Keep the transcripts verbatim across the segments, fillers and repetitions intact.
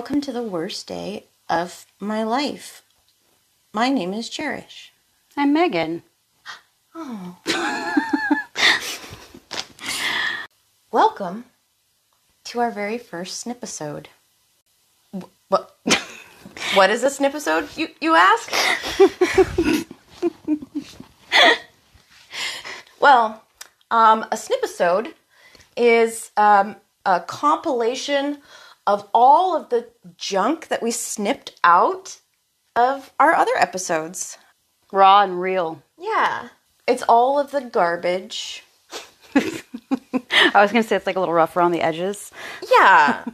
welcome to the worst day of my life. My name is Jerish. I'm Megan. Oh. Welcome to our very first Snippesode. What? What is a Snippesode, you, you ask? Well, um, a Snippesode is um, a compilation of all of the junk that we snipped out of our other episodes. Raw and real. Yeah. It's all of the garbage. I was going to say it's like a little rough around the edges. Yeah.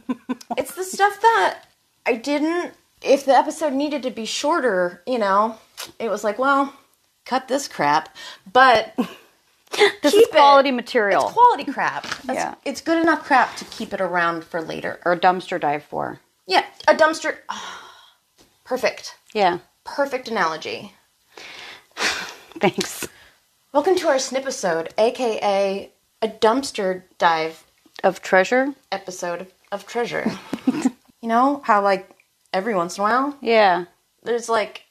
It's the stuff that I didn't, if the episode needed to be shorter, you know, it was like, well, cut this crap. But this keep is quality it. material. It's quality crap. That's, yeah. It's good enough crap to keep it around for later. Or a dumpster dive for. Yeah. A dumpster. Oh, perfect. Yeah. Perfect analogy. Thanks. Welcome to our Snippesode, a k a a dumpster dive. Of treasure? Episode of treasure. You know how, like, every once in a while? Yeah. There's, like,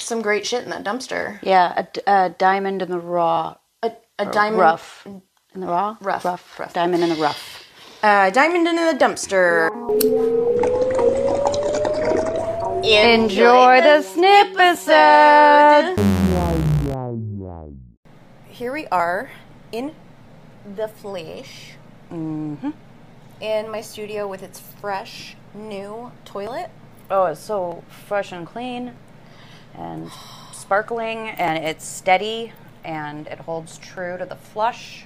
some great shit in that dumpster. Yeah, a, a diamond in the raw. A, a diamond. Rough. In the raw? Rough. Rough. rough. Diamond in the rough. Uh, diamond in the dumpster. Enjoy, Enjoy the, the Snippesode. Snippesode. Here we are in the flesh, mm-hmm. in my studio with its fresh, new toilet. Oh, it's so fresh and clean and sparkling, and it's steady, and it holds true to the flush,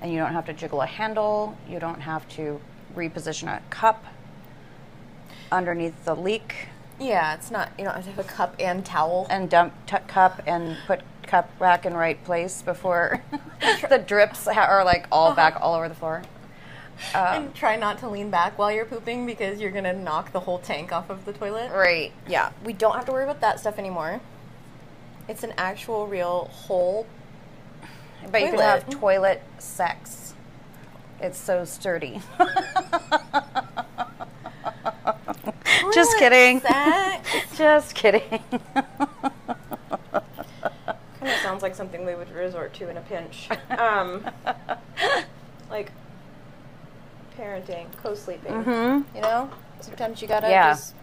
and you don't have to jiggle a handle. You don't have to reposition a cup underneath the leak. Yeah, it's not, you don't have to have a cup and towel. And dump t- cup and put cup rack in right place before the drips ha- are like all uh-huh. back all over the floor. Um, and try not to lean back while you're pooping because you're going to knock the whole tank off of the toilet. Right. Yeah. We don't have to worry about that stuff anymore. It's an actual real whole But toilet. You can have toilet sex. It's so sturdy. Just kidding. Sex. Just kidding. Kind of sounds like something we would resort to in a pinch. Um, like parenting, co-sleeping, mm-hmm. you know? Sometimes you gotta yeah. just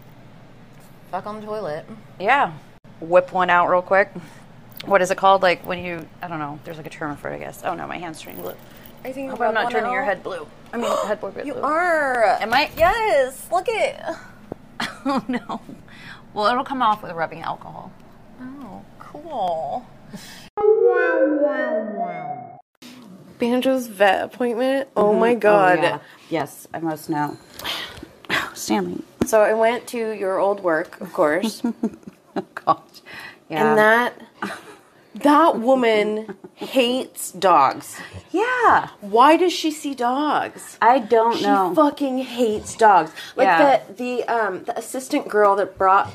fuck on the toilet. Yeah. Whip one out real quick. What is it called? Like when you, I don't know, there's like a term for it, I guess. Oh no, my hand's turning blue. I think hope I'm not turning out. Your head blue. I mean, head blue. You are. Am I? Yes. Look it. Oh no. Well, it'll come off with rubbing alcohol. Oh, cool. Banjo's vet appointment. Oh mm-hmm. my god. Oh, yeah. Yes, I must know. Stanley. So I went to your old work, of course. Oh gosh. Yeah. And that that woman hates dogs. Yeah. Why does she see dogs? I don't she know. She fucking hates dogs. Like yeah. the the um the assistant girl that brought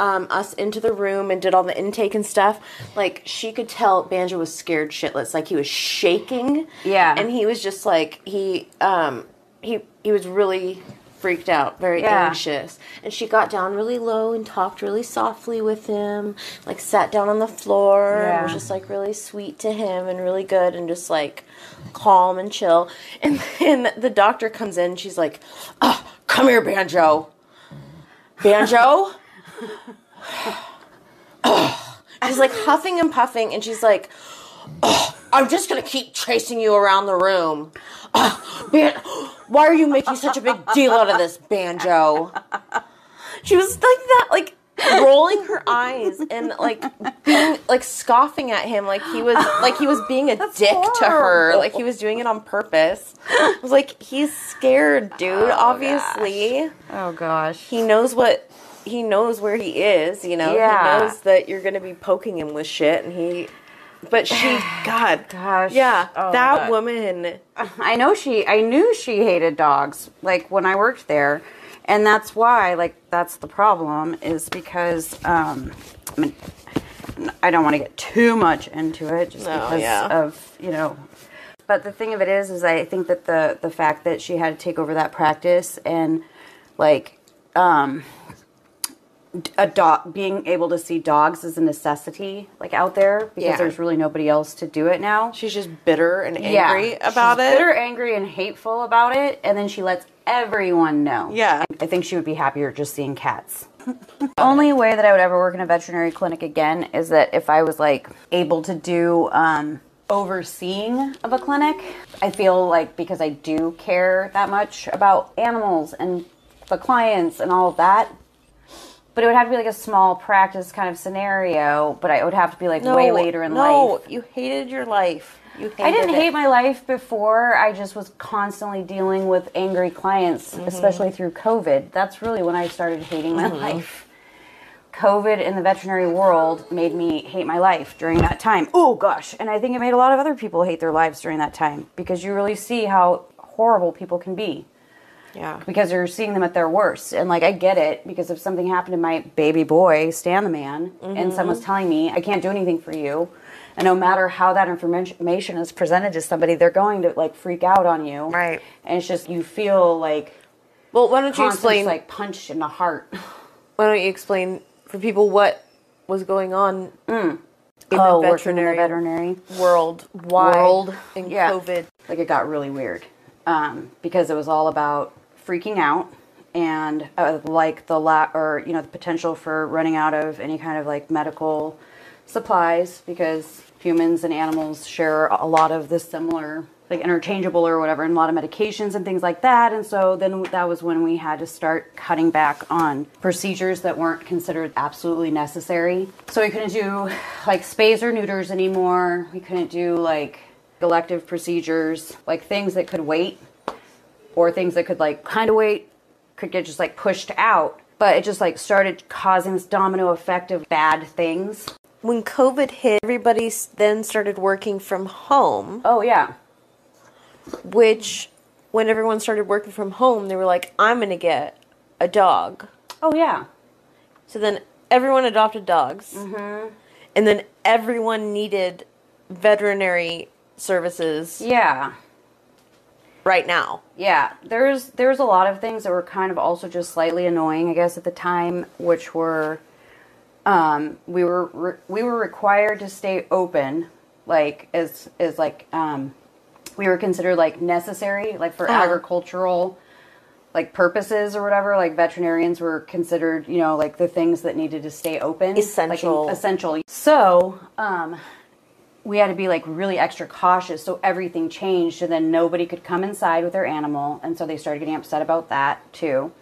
Um, us into the room and did all the intake and stuff. Like she could tell Banjo was scared shitless. Like he was shaking. Yeah, and he was just like he um he he was really freaked out, very yeah. anxious. And she got down really low and talked really softly with him. Like sat down on the floor yeah. and was just like really sweet to him and really good and just like calm and chill. And then the doctor comes in. And she's like, oh, "Come here, Banjo. Banjo." She's like huffing and puffing, and she's like, oh, I'm just gonna keep chasing you around the room. Oh, Ban- Why are you making such a big deal out of this, Banjo? She was like that, like rolling her eyes and like being like scoffing at him, like he was like he was being a That's dick horrible. To her, like he was doing it on purpose. I was like, he's scared, dude. Oh, obviously. Gosh. Oh gosh, he knows what. He knows where he is, you know. Yeah. He knows that you're going to be poking him with shit, and he. But she, God, gosh, yeah, oh that woman. I know she. I knew she hated dogs. Like when I worked there, and that's why. Like that's the problem is because. Um, I mean, I don't want to get too much into it, just no, because yeah. of you know. But the thing of it is, is I think that the the fact that she had to take over that practice and, like. um, a dog, being able to see dogs is a necessity, like, out there, because yeah. there's really nobody else to do it now. She's just bitter and angry yeah. about She's it. bitter, angry, and hateful about it, and then she lets everyone know. Yeah. I think she would be happier just seeing cats. The only way that I would ever work in a veterinary clinic again is that if I was, like, able to do um, overseeing of a clinic. I feel like, because I do care that much about animals and the clients and all of that, but it would have to be, like, a small practice kind of scenario, but I would have to be, like, no, way later in no, life. No, you hated your life. You hated I didn't it. hate my life before. I just was constantly dealing with angry clients, mm-hmm. especially through COVID. That's really when I started hating my mm-hmm. life. COVID in the veterinary world made me hate my life during that time. Oh, gosh. And I think it made a lot of other people hate their lives during that time, because you really see how horrible people can be. Yeah. Because you're seeing them at their worst. And, like, I get it, because if something happened to my baby boy, Stan the Man, mm-hmm. and someone's telling me, I can't do anything for you, and no matter how that information is presented to somebody, they're going to, like, freak out on you. Right. And it's just, you feel like, well, why don't you explain, like, punched in the heart. Why don't you explain for people what was going on mm. in, oh, the veterinary in the veterinary world, wide world in yeah. COVID? Like, it got really weird, um, because it was all about freaking out and uh, like the la- or you know the potential for running out of any kind of, like, medical supplies, because humans and animals share a lot of the similar, like, interchangeable or whatever, and a lot of medications and things like that. And so then that was when we had to start cutting back on procedures that weren't considered absolutely necessary. So we couldn't do, like, spays or neuters anymore. We couldn't do, like, elective procedures, like things that could wait, or things that could, like, kind of wait, could get just, like, pushed out. But it just, like, started causing this domino effect of bad things. When COVID hit, everybody then started working from home. Oh, yeah. Which, when everyone started working from home, they were like, I'm going to get a dog. Oh, yeah. So then everyone adopted dogs. Mm-hmm. And then everyone needed veterinary services. Yeah. Right now. Yeah. There's, there's a lot of things that were kind of also just slightly annoying, I guess, at the time, which were... Um, we were, re- we were required to stay open, like, as, as, like, um, we were considered, like, necessary, like, for uh. agricultural, like, purposes or whatever, like, veterinarians were considered, you know, like, the things that needed to stay open. Essential. Like, essential. So, um, we had to be, like, really extra cautious, so everything changed, and then nobody could come inside with their animal, and so they started getting upset about that, too.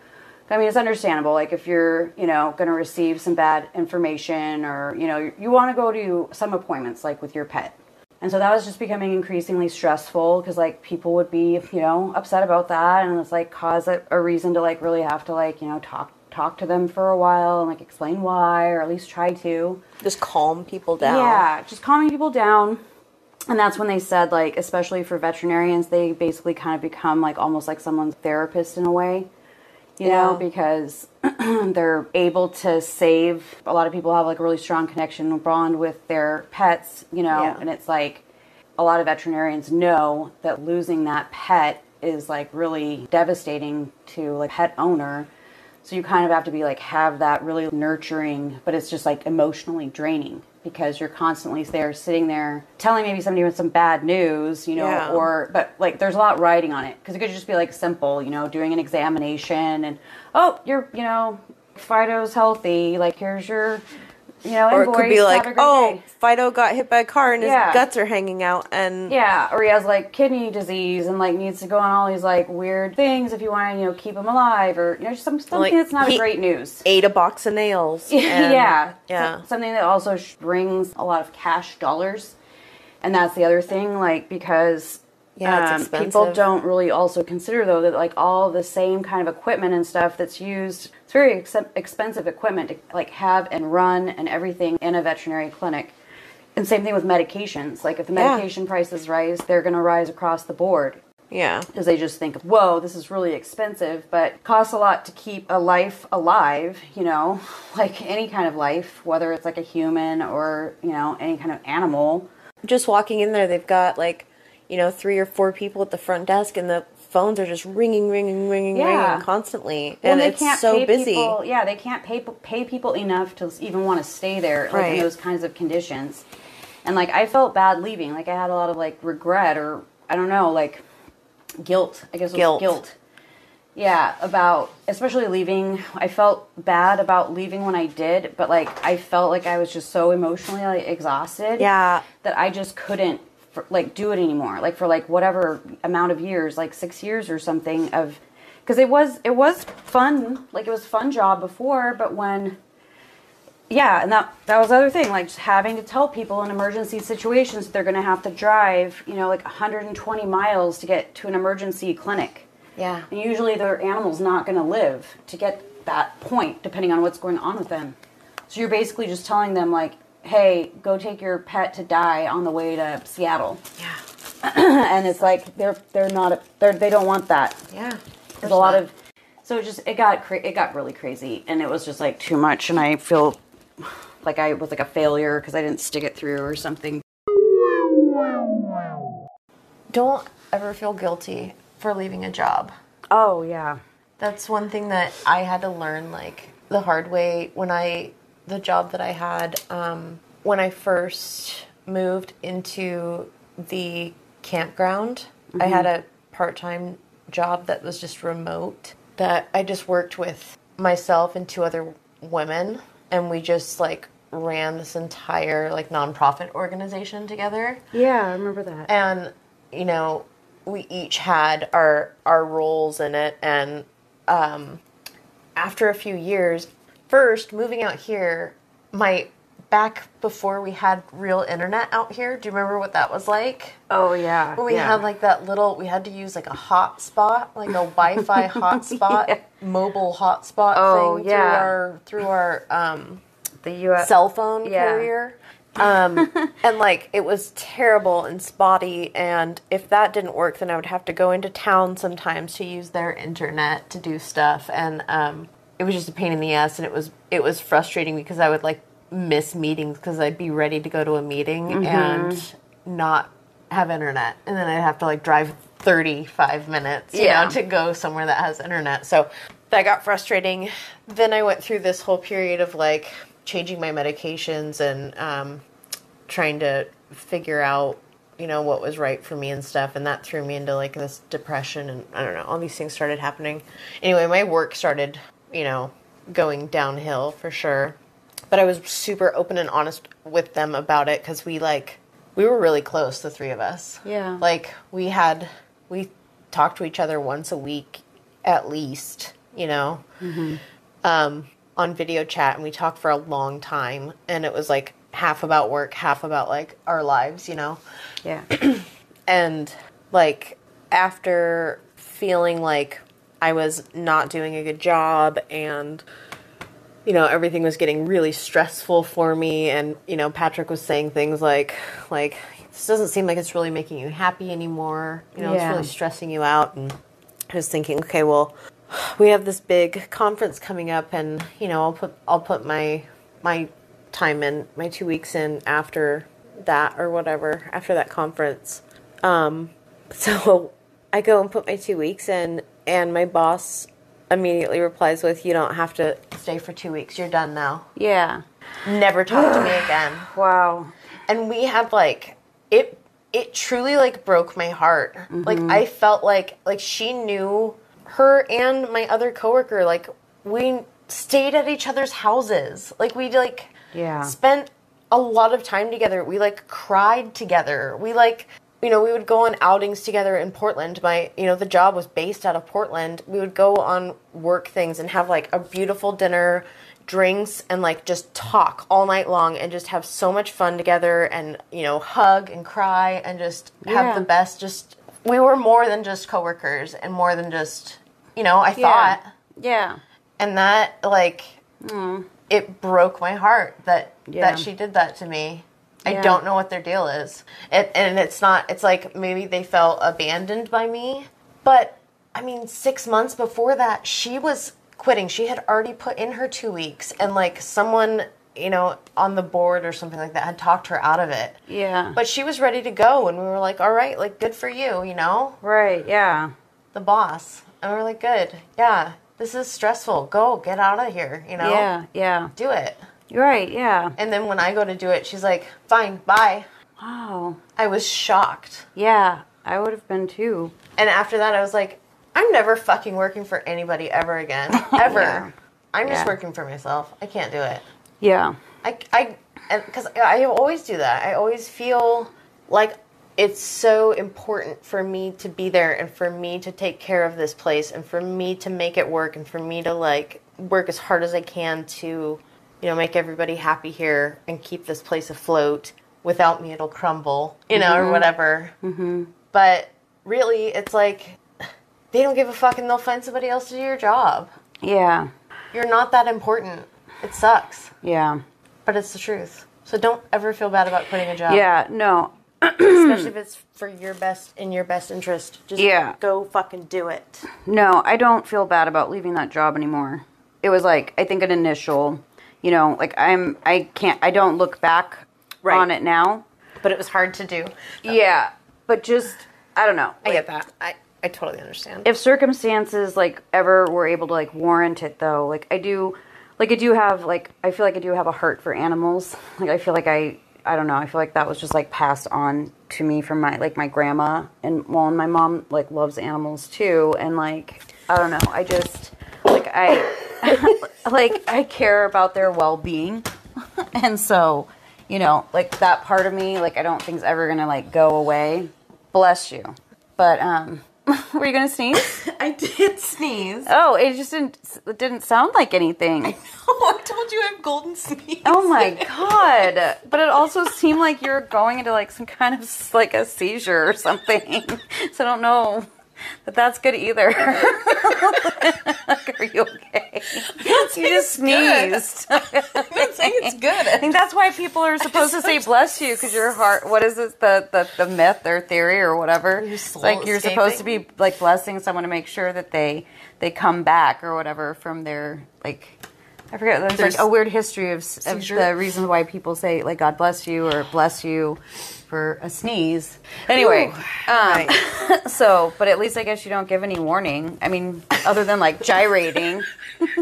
I mean, it's understandable, like, if you're, you know, going to receive some bad information, or, you know, you want to go to some appointments, like, with your pet. And so that was just becoming increasingly stressful, because, like, people would be, you know, upset about that, and it's, like, cause a, a reason to, like, really have to, like, you know, talk talk to them for a while and, like, explain why, or at least try to. Just calm people down. Yeah, just calming people down. And that's when they said, like, especially for veterinarians, they basically kind of become, like, almost like someone's therapist in a way. You yeah. know, because they're able to save. A lot of people have, like, a really strong connection bond with their pets, you know, yeah. and it's like a lot of veterinarians know that losing that pet is, like, really devastating to, like, pet owner. So you kind of have to be, like, have that really nurturing, but it's just, like, emotionally draining, because you're constantly there sitting there telling maybe somebody with some bad news, you know, yeah. or, but, like, there's a lot riding on it, because it could just be, like, simple, you know, doing an examination and, oh, you're, you know, Fido's healthy, like, here's your, you know, invoice. Or it could be like, oh, day. Fido got hit by a car and yeah. his guts are hanging out and. Yeah, or he has, like, kidney disease and, like, needs to go on all these, like, weird things if you want to, you know, keep him alive, or, you know, just some, something like, that's not great news. Ate a box of nails. And, yeah. Yeah. So, something that also brings a lot of cash dollars. And that's the other thing, like, because yeah, um, people don't really also consider, though, that, like, all the same kind of equipment and stuff that's used... It's very ex- expensive equipment to, like, have and run and everything in a veterinary clinic. And same thing with medications. Like, if the medication yeah. prices rise, they're going to rise across the board. Yeah. Because they just think, whoa, this is really expensive, but costs a lot to keep a life alive, you know, like any kind of life, whether it's, like, a human or, you know, any kind of animal. Just walking in there, they've got, like, you know, three or four people at the front desk, and the phones are just ringing, ringing, ringing, yeah. ringing constantly, well, and they it's can't so pay busy. People, yeah, they can't pay pay people enough to even want to stay there, like right. in those kinds of conditions. And like I felt bad leaving. Like I had a lot of like regret, or I don't know, like guilt. I guess it was guilt. guilt. Yeah, about especially leaving. I felt bad about leaving when I did, but like I felt like I was just so emotionally like, exhausted. Yeah, that I just couldn't for, like do it anymore. Like for like whatever amount of years, like six years or something of, because it was it was fun. Like it was a fun job before, but when. Yeah, and that that was the other thing, like just having to tell people in emergency situations that they're going to have to drive, you know, like one hundred twenty miles to get to an emergency clinic. Yeah. And usually their animal's not going to live to get that point, depending on what's going on with them. So you're basically just telling them, like, hey, go take your pet to die on the way to Seattle. Yeah. And it's like they're they're not they're they don't want that. Yeah. There's a lot of so it just it got cra- it got really crazy, and it was just like too much, and I feel like I was like a failure because I didn't stick it through or something. Don't ever feel guilty for leaving a job. Oh, yeah. That's one thing that I had to learn, like, the hard way. When I, the job that I had, um, when I first moved into the campground, mm-hmm. I had a part-time job that was just remote, that I just worked with myself and two other women. And we just, like, ran this entire, like, nonprofit organization together. Yeah, I remember that. And, you know, we each had our our roles in it. And um, after a few years, first, moving out here, my, back before we had real internet out here, do you remember what that was like? Oh, yeah. When we yeah. had, like, that little, we had to use, like, a hotspot, like a Wi-Fi hotspot. Yeah. Mobile hotspot oh, thing yeah. through our through our um, the U S cell phone yeah. carrier, um, and like it was terrible and spotty. And if that didn't work, then I would have to go into town sometimes to use their internet to do stuff. And um, it was just a pain in the ass, and it was it was frustrating because I would like miss meetings because I'd be ready to go to a meeting mm-hmm. and not have internet, and then I'd have to like drive thirty-five minutes you yeah. know, to go somewhere that has internet. So that got frustrating. Then I went through this whole period of like changing my medications and um, trying to figure out, you know, what was right for me and stuff. And that threw me into like this depression, and I don't know, all these things started happening. Anyway, my work started, you know, going downhill for sure. But I was super open and honest with them about it because we like, we were really close, the three of us. Yeah. Like we had... We talked to each other once a week, at least, you know, mm-hmm. um, on video chat. And we talked for a long time. And it was, like, half about work, half about, like, our lives, you know? Yeah. And, like, after feeling like I was not doing a good job and, you know, everything was getting really stressful for me. And, you know, Patrick was saying things like, like... this doesn't seem like it's really making you happy anymore. You know, yeah. it's really stressing you out. And I was thinking, okay, well, we have this big conference coming up, and you know, I'll put I'll put my my time in, my two weeks in after that or whatever, after that conference. Um, so I go and put my two weeks in, and my boss immediately replies with, "You don't have to stay for two weeks. You're done now." Yeah. Never talk to me again. Wow. And we had like. It it truly, like, broke my heart. Mm-hmm. Like, I felt like, like, she knew her and my other coworker. Like, we stayed at each other's houses. Like, we, like, yeah. spent a lot of time together. We, like, cried together. We, like, you know, we would go on outings together in Portland. My, you know, the job was based out of Portland. We would go on work things and have, like, a beautiful dinner, drinks, and like just talk all night long and just have so much fun together, and you know, hug and cry and just yeah. have the best. Just we were more than just coworkers and more than just, you know, I yeah. thought yeah and that like mm. it broke my heart that yeah. that she did that to me. I yeah. don't know what their deal is, it, and it's not it's like maybe they felt abandoned by me, but I mean six months before that she was quitting. She had already put in her two weeks, and like someone, you know, on the board or something like that had talked her out of it. Yeah. But she was ready to go, and we were like, all right, like good for you, you know? Right. Yeah. the boss. And we're like, good. Yeah. This is stressful. Go. Get out of here. You know? Yeah. Yeah. Do it. You're right. Yeah. And then when I go to do it, she's like, fine. Bye. Wow. I was shocked. Yeah. I would have been too. And after that, I was like, I'm never fucking working for anybody ever again. Ever. Yeah. I'm yeah. just working for myself. I can't do it. Yeah. I, I, because I always do that. I always feel like it's so important for me to be there and for me to take care of this place and for me to make it work and for me to, like, work as hard as I can to, you know, make everybody happy here and keep this place afloat. Without me, it'll crumble, you know, mm-hmm. or whatever. Mm-hmm. But really, it's like, they don't give a fuck and they'll find somebody else to do your job. Yeah. You're not that important. It sucks. Yeah. But it's the truth. So don't ever feel bad about quitting a job. Yeah, no. Especially if it's for your best, in your best interest. Just yeah. go fucking do it. No, I don't feel bad about leaving that job anymore. It was like, I think an initial, you know, like I'm, I can't, I don't look back right. on it now. But it was hard to do. So. Yeah. But just, I don't know. Like, I get that. I, I totally understand. If circumstances, like, ever were able to, like, warrant it, though, like, I do... Like, I do have, like, I feel like I do have a heart for animals. Like, I feel like I, I don't know, I feel like that was just, like, passed on to me from my, like, my grandma. And, well, and my mom, like, loves animals, too. And, like, I don't know, I just, like, I, like, I care about their well-being. And so, you know, like, that part of me, like, I don't think's ever gonna, like, go away. Bless you. But, um... Were you gonna sneeze? I did sneeze. Oh, it just didn't it didn't sound like anything. I know. I told you I have golden sneeze. Oh my god! But it also seemed like you were going into like some kind of like a seizure or something. So I don't know that that's good either. Like, are you okay? You just sneezed. I'm not saying it's good. I think that's why people are supposed to say bless you, because your heart, what is it, the, the, the myth or theory or whatever? It's like you're supposed to be like blessing someone to make sure that they they come back or whatever from their, like, I forget, there's, there's like a weird history of, of the reasons why people say like God bless you or bless you for a sneeze. Anyway, um, right. So, but at least I guess you don't give any warning. I mean, other than like gyrating. Is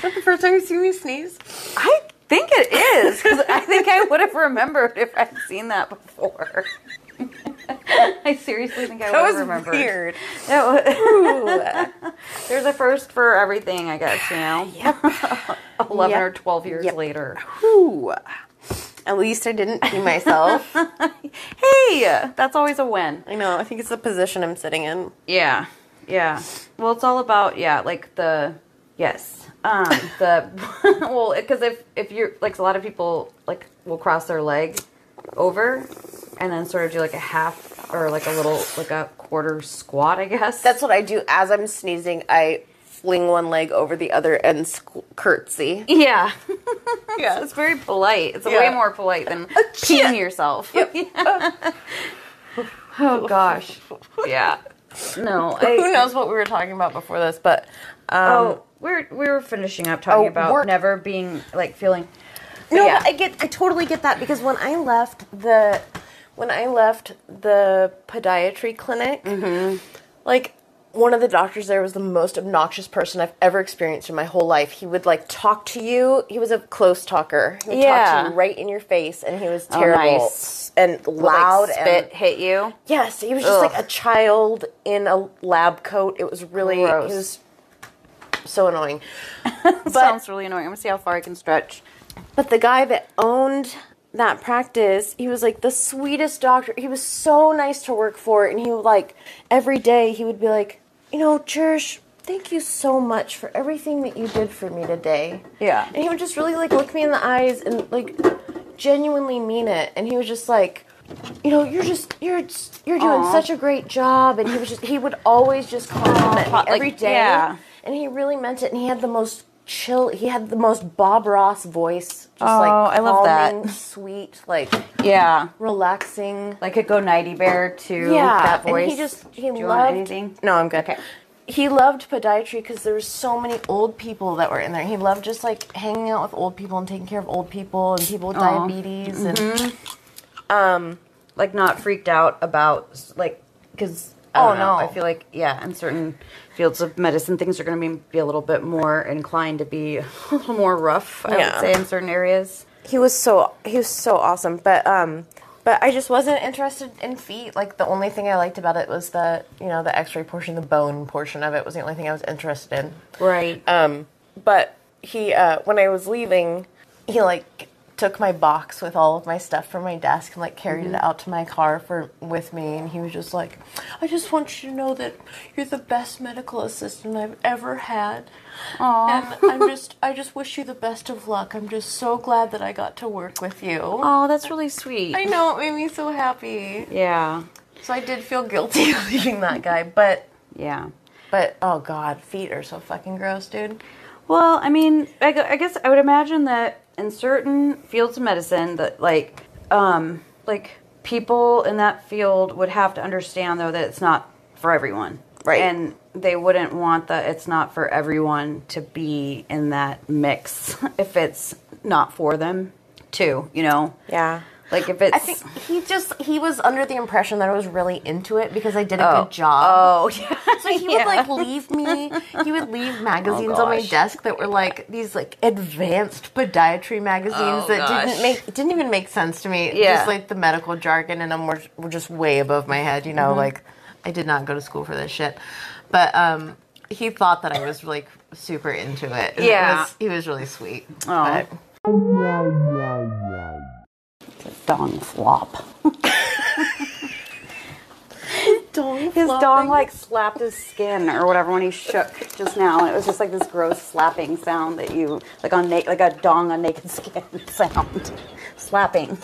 that the first time you've seen me sneeze? I think it is, because I think I would have remembered if I'd seen that before. I seriously think I that would remember. That was weird. That was, there's a first for everything, I guess, you know? Yep. eleven yep. or twelve years yep. later. Ooh. At least I didn't pee myself. Hey, that's always a win. I know. I think it's the position I'm sitting in. Yeah. Yeah. Well, it's all about, yeah, like the, yes. Um, the, well, because if, if you're, like, a lot of people, like, will cross their leg over and then sort of do like a half or like a little, like a quarter squat, I guess. That's what I do. As I'm sneezing, I fling one leg over the other and squ- curtsy. Yeah. Yeah. It's very polite. It's yeah. way more polite than oh, peeing yourself. Yep. Yeah. Oh, gosh. Yeah. No. I, Who knows what we were talking about before this, but. Um, oh, we were, we were finishing up talking oh, about work. Never being, like, feeling. But no, yeah. I get, I totally get that, because when I left the, when I left the podiatry clinic, mm-hmm. like, one of the doctors there was the most obnoxious person I've ever experienced in my whole life. He would, like, talk to you. He was a close talker. He would yeah. talk to you right in your face, and he was terrible. Oh, nice. And loud. Would, like, spit and hit you? Yes. He was just, ugh. Like, a child in a lab coat. It was really, gross. He was so annoying. But, sounds really annoying. I'm going to see how far I can stretch. But the guy that owned that practice, he was, like, the sweetest doctor. He was so nice to work for, and he would, like, every day he would be like, you know, Jerish, thank you so much for everything that you did for me today. Yeah. And he would just really, like, look me in the eyes and, like, genuinely mean it. And he was just like, you know, you're just, you're you're doing aww. Such a great job. And he was just, he would always just compliment me every like, day. Yeah. And he really meant it, and he had the most... chill. He had the most Bob Ross voice. Just oh, like calming, I love that. Sweet, like yeah, relaxing. Like a go nighty bear to yeah. that voice. And he just he do you loved. Want anything? No, I'm good. Okay. He loved podiatry because there were so many old people that were in there. He loved just like hanging out with old people and taking care of old people and people with aww. Diabetes mm-hmm. and um. like not freaked out about like because I don't oh, know. No. I feel like yeah, in certain fields of medicine, things are going to be be a little bit more inclined to be a little more rough. I yeah. would say in certain areas. He was so he was so awesome, but um, but I just wasn't interested in feet. Like the only thing I liked about it was the you know the X-ray portion, the bone portion of it was the only thing I was interested in. Right. Um, but he uh, when I was leaving, he like took my box with all of my stuff from my desk and like carried mm-hmm. it out to my car for with me, and he was just like, "I just want you to know that you're the best medical assistant I've ever had." Aww. And I'm just I just wish you the best of luck. I'm just so glad that I got to work with you. Oh, that's really sweet. I know, it made me so happy. Yeah. So I did feel guilty leaving that guy, but yeah. But oh god, feet are so fucking gross, dude. Well, I mean, I, I guess I would imagine that in certain fields of medicine that like um like people in that field would have to understand though that it's not for everyone, right? And they wouldn't want the it's not for everyone to be in that mix if it's not for them too, you know? Yeah. Like if it's I think he just he was under the impression that I was really into it because I did a oh. good job. Oh yeah. So he yeah. would like leave me he would leave magazines oh, on my desk that were like these like advanced podiatry magazines oh, that gosh. didn't make it didn't even make sense to me. Yeah. Just like the medical jargon and them were, were just way above my head, you know, mm-hmm. like I did not go to school for this shit. But um he thought that I was like super into it. Yeah. It was, he was really sweet. Oh. But dong flop. dong his flopping. dong like slapped his skin or whatever when he shook just now. It was just like this gross slapping sound that you like on na- like a dong on naked skin sound slapping.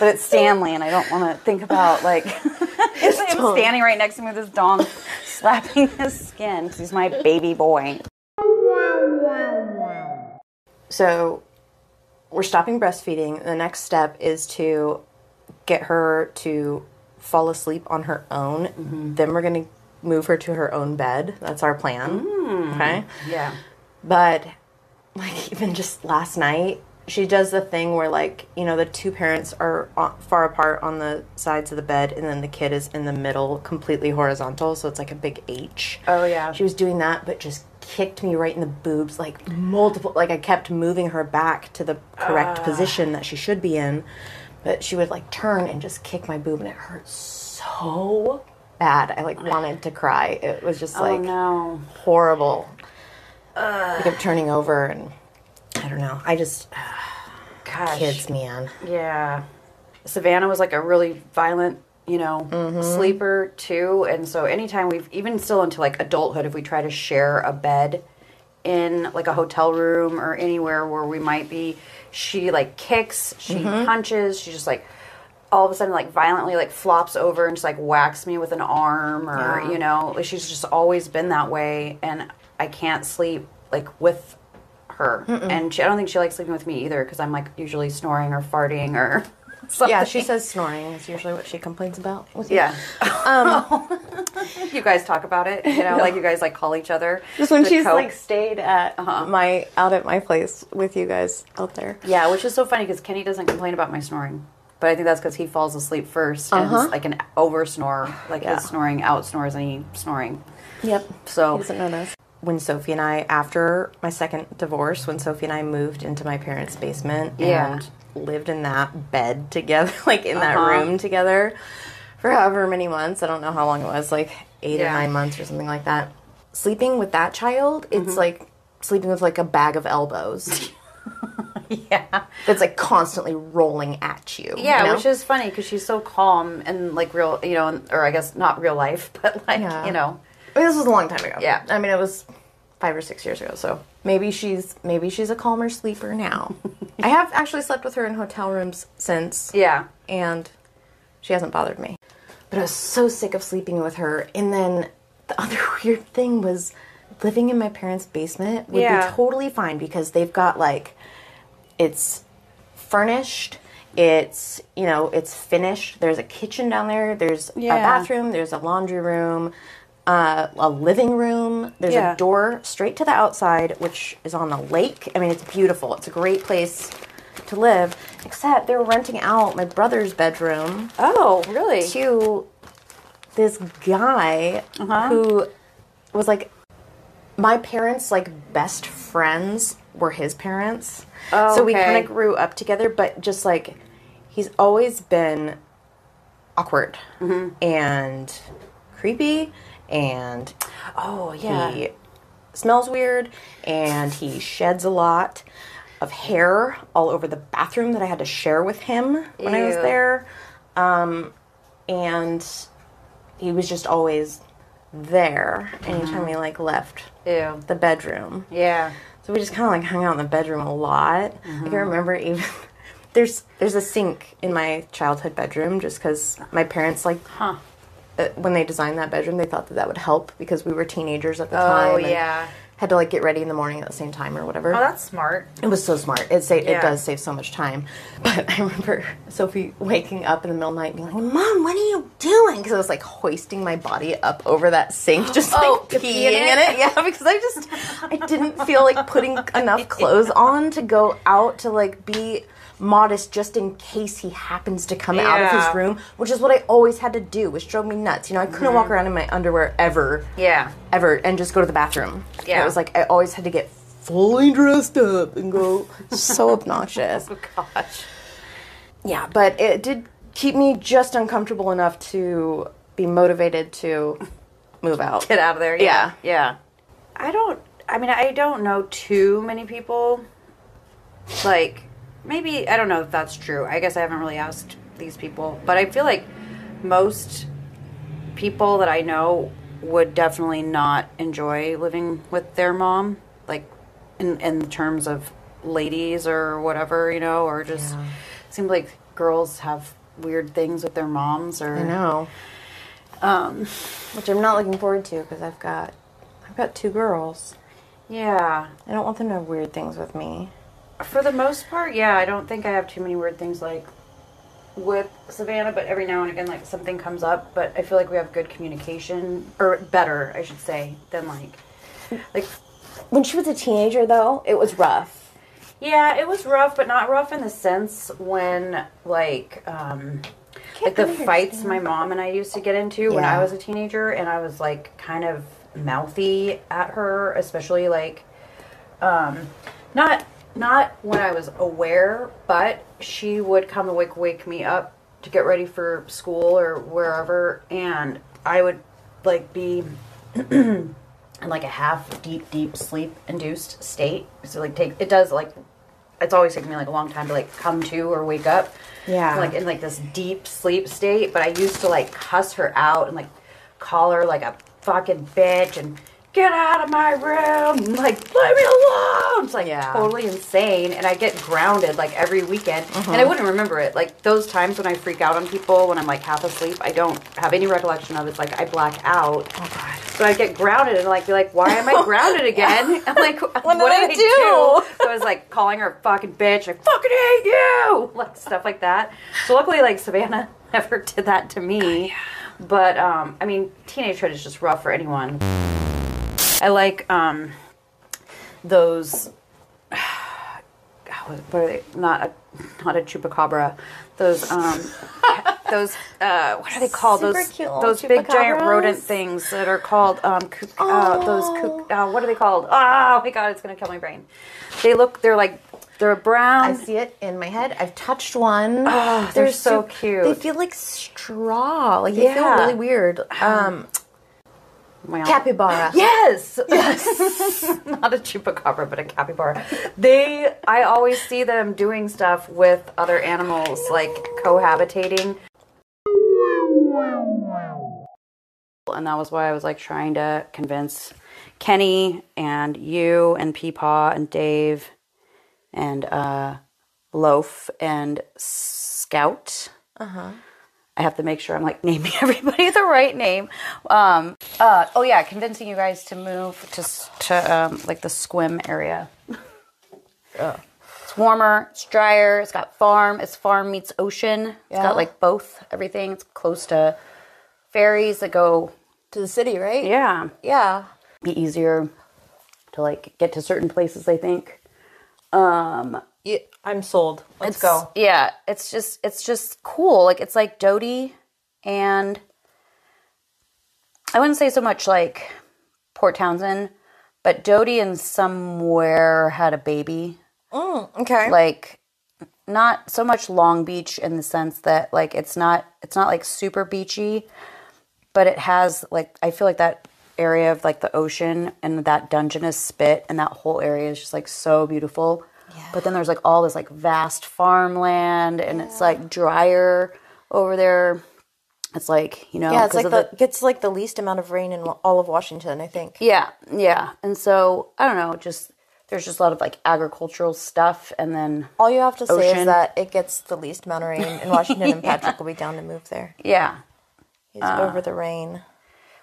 But it's Stanley, and I don't want to think about like him standing right next to me with his dong slapping his skin because he's my baby boy. So. We're stopping breastfeeding. The next step is to get her to fall asleep on her own. Mm-hmm. Then we're going to move her to her own bed. That's our plan. Mm. Okay? Yeah. But, like, even just last night, she does the thing where, like, you know, the two parents are far apart on the sides of the bed, and then the kid is in the middle, completely horizontal, so it's like a big H. Oh, yeah. She was doing that, but just kicked me right in the boobs, like multiple, like I kept moving her back to the correct uh. position that she should be in, but she would like turn and just kick my boob, and it hurt so bad. I like wanted to cry. It was just like oh, no. horrible. Uh. I kept turning over, and I don't know. I just, gosh, kids, man. Yeah. Savannah was like a really violent, you know, mm-hmm. sleeper too. And so anytime we've, even still into like adulthood, if we try to share a bed in like a hotel room or anywhere where we might be, she like kicks, she mm-hmm. punches, she just like all of a sudden like violently like flops over and just like whacks me with an arm or, yeah. you know, like she's just always been that way. And I can't sleep like with her. Mm-mm. And she, I don't think she likes sleeping with me either because I'm like usually snoring or farting or... Something. Yeah, she says snoring is usually what she complains about. Yeah. Um, you guys talk about it, you know, no. like you guys like call each other. Just when she's cope. like stayed at uh-huh. my, out at my place with you guys out there. Yeah, which is so funny because Kenny doesn't complain about my snoring. But I think that's because he falls asleep first and uh-huh. is like an over snore. Like yeah. his snoring out snores any snoring. Yep. So he doesn't notice. When Sophie and I, after my second divorce, when Sophie and I moved into my parents' basement yeah. and lived in that bed together, like in that uh-huh. room together for however many months. I don't know how long it was, like eight yeah. or nine months or something like that. Sleeping with that child, it's mm-hmm. like sleeping with like a bag of elbows. yeah. It's like constantly rolling at you. Yeah, you know? Which is funny because she's so calm and like real, you know, or I guess not real life, but like, yeah. you know. I mean, this was a long time ago. Yeah. I mean, it was five or six years ago, so. Maybe she's maybe she's a calmer sleeper now. I have actually slept with her in hotel rooms since. Yeah. And she hasn't bothered me. But I was so sick of sleeping with her. And then the other weird thing was living in my parents' basement would yeah. be totally fine because they've got like, it's furnished, it's, you know, it's finished. There's a kitchen down there. There's yeah. a bathroom. There's a laundry room. Uh, a living room. There's yeah. a door straight to the outside, which is on the lake. I mean, it's beautiful. It's a great place to live, except they were renting out my brother's bedroom. Oh, really? To this guy uh-huh. who was like, my parents' like best friends were his parents. Oh, so okay. we kind of grew up together, but just like he's always been awkward mm-hmm. and creepy and oh yeah. he smells weird and he sheds a lot of hair all over the bathroom that I had to share with him when Ew. I was there. Um, and he was just always there anytime we like left Ew. The bedroom. Yeah. So we just kind of like hung out in the bedroom a lot. Mm-hmm. I can remember even there's there's a sink in my childhood bedroom just because my parents like huh. uh, when they designed that bedroom they thought that that would help because we were teenagers at the oh, time. Oh yeah. Had to like get ready in the morning at the same time or whatever. Oh, that's smart. It was so smart. It sa- yeah. it does save so much time. But I remember Sophie waking up in the middle of the night and being like, "Mom, what are you doing?" Because I was like hoisting my body up over that sink, just oh, like peeing pee in, in it. Yeah, because I just I didn't feel like putting enough clothes on to go out to like be modest just in case he happens to come yeah. out of his room, which is what I always had to do, which drove me nuts. You know, I couldn't mm-hmm. walk around in my underwear ever. Yeah. Ever, and just go to the bathroom. Yeah. It was like I always had to get fully dressed up and go. So obnoxious. Oh, gosh. Yeah, but it did keep me just uncomfortable enough to be motivated to move out. Get out of there. Yeah. Yeah. yeah. I don't, I mean, I don't know too many people, like, maybe, I don't know if that's true. I guess I haven't really asked these people. But I feel like most people that I know would definitely not enjoy living with their mom. Like, in, in terms of ladies or whatever, you know, or just yeah. it seems like girls have weird things with their moms. Or I know. Um, Which I'm not looking forward to because I've got, I've got two girls. Yeah. I don't want them to have weird things with me. For the most part, yeah, I don't think I have too many weird things, like, with Savannah, but every now and again, like, something comes up, but I feel like we have good communication, or better, I should say, than, like, like... When she was a teenager, though, it was rough. Yeah, it was rough, but not rough in the sense when, like, um, like the understand. fights my mom and I used to get into yeah. when I was a teenager, and I was, like, kind of mouthy at her, especially, like, um, not... Not when I was aware, but she would come and wake, wake me up to get ready for school or wherever, and I would, like, be in, like, a half deep, deep sleep-induced state. So, like, take it does, like, it's always taken me, like, a long time to, like, come to or wake up. Yeah. Like, in, like, this deep sleep state, but I used to, like, cuss her out and, like, call her, like, a fucking bitch and... Get out of my room! Like, let me alone! It's like yeah. totally insane, and I get grounded like every weekend, mm-hmm. and I wouldn't remember it. Like those times when I freak out on people, when I'm like half asleep, I don't have any recollection of it. It's like I black out. Oh god! So I get grounded and like be like, why am I grounded again? yeah. I'm like, what, what did I, I do? do? So I was like calling her a fucking bitch. I fucking hate you! Like stuff like that. So luckily, like Savannah never did that to me. God, yeah. But um, I mean, teenagehood is just rough for anyone. I like um, those. God, what are they? Not a, not a chupacabra. Those um, those uh, what are they called? Super those cute those big giant rodent things that are called um, kook, oh. uh, those kook, uh, what are they called? Oh my god, it's gonna kill my brain. They look. They're like. They're brown. I see it in my head. I've touched one. Oh, they're, they're so, so cute. They feel like straw. Like they yeah. feel really weird. Um. Wow. Capybara. Yes! Yes! Not a chupacabra, but a capybara. They, I always see them doing stuff with other animals, like cohabitating. And that was why I was like trying to convince Kenny and you and Peepaw and Dave and uh, Loaf and Scout. Uh-huh. I have to make sure I'm, like, naming everybody the right name. Um, uh, oh, yeah, convincing you guys to move to, to um, like, the Squim area. Ugh. It's warmer. It's drier. It's got farm. It's farm meets ocean. It's yeah. got, like, both, everything. It's close to ferries that go... To the city, right? Yeah. Yeah. Be easier to, like, get to certain places, I think. Um, It, I'm sold. Let's it's, go. Yeah, it's just it's just cool. Like it's like Doty, and I wouldn't say so much like Port Townsend, but Doty and somewhere had a baby. Mm, okay. Like not so much Long Beach in the sense that like it's not it's not like super beachy, but it has like I feel like that area of like the ocean and that Dungeness Spit and that whole area is just like so beautiful. Yeah. But then there's like all this like vast farmland and yeah. it's like drier over there. It's like, you know, yeah, it's like the, the gets like the least amount of rain in all of Washington, I think. Yeah. Yeah. And so, I don't know, just there's just a lot of like agricultural stuff and then all you have to ocean. say is that it gets the least amount of rain in Washington yeah. and Patrick will be down to move there. Yeah. He's uh, over the rain.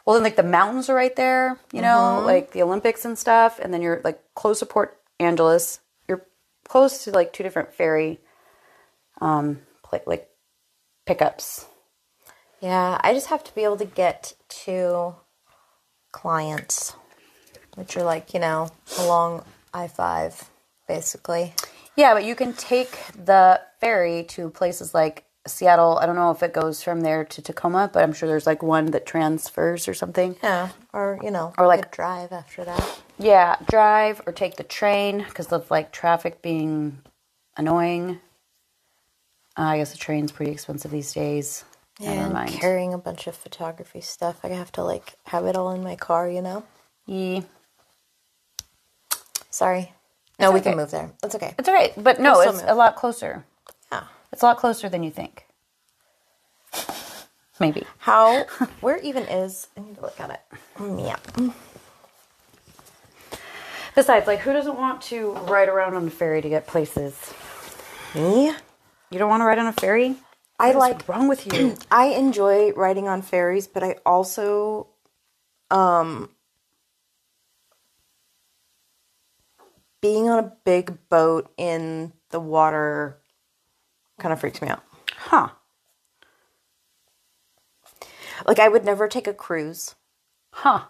Well, then like the mountains are right there, you mm-hmm. know, like the Olympics and stuff, and then you're like close to Port Angeles. Close to like two different ferry, um, play, like pickups. Yeah, I just have to be able to get to clients, which are like you know along I five, basically. Yeah, but you can take the ferry to places like Seattle. I don't know if it goes from there to Tacoma, but I'm sure there's like one that transfers or something. Yeah, or you know, or like drive after that. Yeah, drive or take the train because of like traffic being annoying. Uh, I guess the train's pretty expensive these days. Yeah, never mind. And carrying a bunch of photography stuff. I have to like have it all in my car, you know? Yeah. Sorry. No, we can move there. That's okay. It's all right. But no, it's a lot closer. Yeah. It's a lot closer than you think. Maybe. How? Where even is? I need to look at it. Yeah. Besides, like, who doesn't want to ride around on a ferry to get places? Me? You don't want to ride on a ferry? What I like. What's wrong with you? I enjoy riding on ferries, but I also, um, being on a big boat in the water kind of freaks me out. Huh. Like, I would never take a cruise. Huh.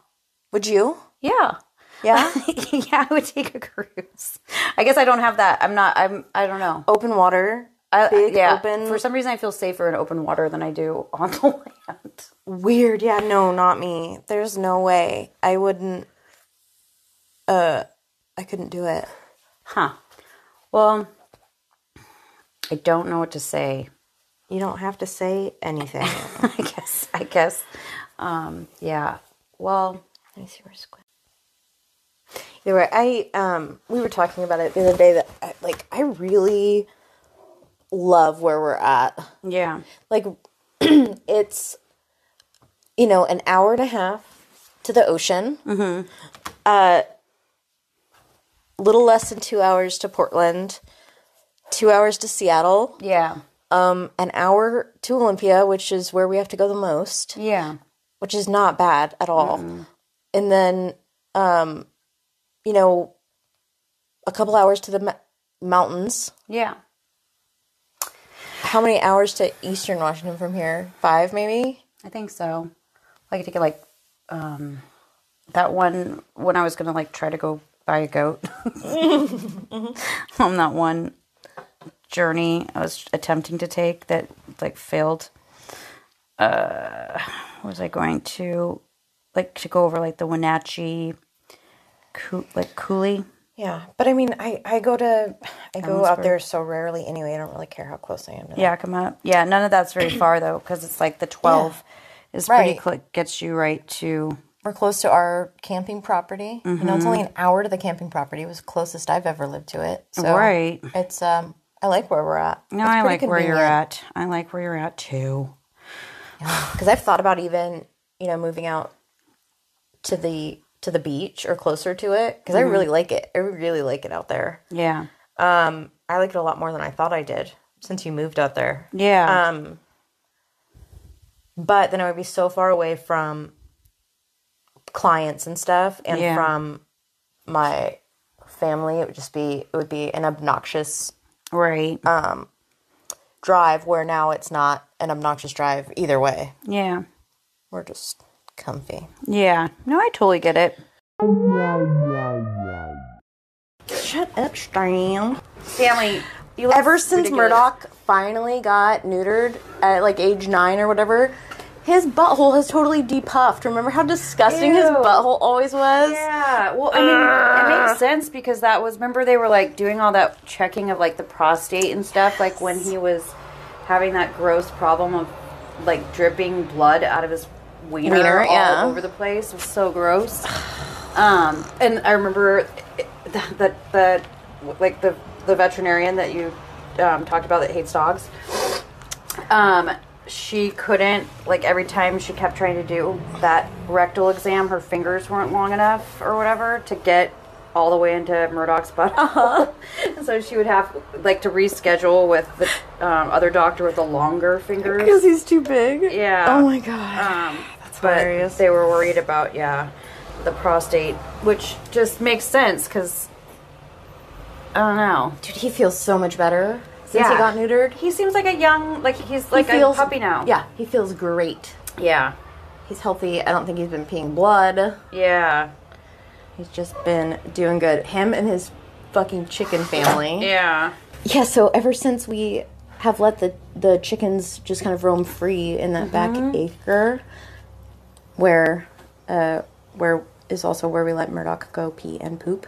Would you? Yeah. Yeah? Yeah, I would take a cruise. I guess I don't have that. I'm not, I'm, I don't know. Open water. I, big, yeah. open. For some reason, I feel safer in open water than I do on the land. Weird. Yeah, no, not me. There's no way. I wouldn't, uh, I couldn't do it. Huh. Well, I don't know what to say. You don't have to say anything. I guess, I guess. Um, yeah. Well. Let me see where Squim. You're right. I um, we were talking about it the other day that I, like I really love where we're at. Yeah, like it's you know an hour and a half to the ocean. Mm-hmm. Uh, little less than two hours to Portland, two hours to Seattle. Yeah. Um, an hour to Olympia, which is where we have to go the most. Yeah. Which is not bad at all. Mm-hmm. And then um. You know, a couple hours to the ma- mountains. Yeah. How many hours to Eastern Washington from here? Five, maybe? I think so. I could take it like, um, that one, when I was going to like try to go buy a goat. mm-hmm. On that one journey I was attempting to take that like failed. Uh, was I going to, like to go over like the Wenatchee... Co- like Cooley, yeah. But I mean, I, I go to I go Ellensburg. Out there so rarely anyway. I don't really care how close I am. To yeah, come up. Yeah, none of that's very far though, because it's like the twelve yeah. is right. pretty close. Gets you right to. We're close to our camping property. Mm-hmm. You know, it's only an hour to the camping property. It was the closest I've ever lived to it. So right. It's um. I like where we're at. No, it's I like convenient. Where you're at. I like where you're at too. Because yeah. I've thought about even you know moving out to the. to the beach or closer to it because mm-hmm. I really like it. I really like it out there. Yeah. Um, I like it a lot more than I thought I did since you moved out there. Yeah. Um, but then I would be so far away from clients and stuff and yeah. from my family. It would just be, it would be an obnoxious right. um, drive where now it's not an obnoxious drive either way. Yeah. We're just... comfy. Yeah. No, I totally get it. Shut up, Stan. family. You look Ever since ridiculous. Murdoch finally got neutered at like age nine or whatever, his butthole has totally depuffed. Remember how disgusting Ew. his butthole always was? Yeah. Well, I mean, uh. it makes sense because that was, remember they were like doing all that checking of like the prostate and stuff, yes. like when he was having that gross problem of like dripping blood out of his wiener, wiener all yeah. over the place. It was so gross. um, and I remember that the, the, like the, the veterinarian that you um, talked about that hates dogs. Um, She couldn't, like, every time she kept trying to do that rectal exam, her fingers weren't long enough or whatever to get all the way into Murdoch's butt. Uh-huh. So she would have, like, to reschedule with the um, other doctor with the longer fingers. Because he's too big? Yeah. Oh, my God. Um, That's but hilarious. They were worried about, yeah, the prostate, which just makes sense because, I don't know. Dude, he feels so much better. Since yeah. he got neutered. He seems like a young, like he's like he feels, a puppy now. Yeah, he feels great. Yeah. He's healthy. I don't think he's been peeing blood. Yeah. He's just been doing good. Him and his fucking chicken family. Yeah. Yeah, so ever since we have let the, the chickens just kind of roam free in that mm-hmm. back acre where, uh, where is also where we let Murdoch go pee and poop.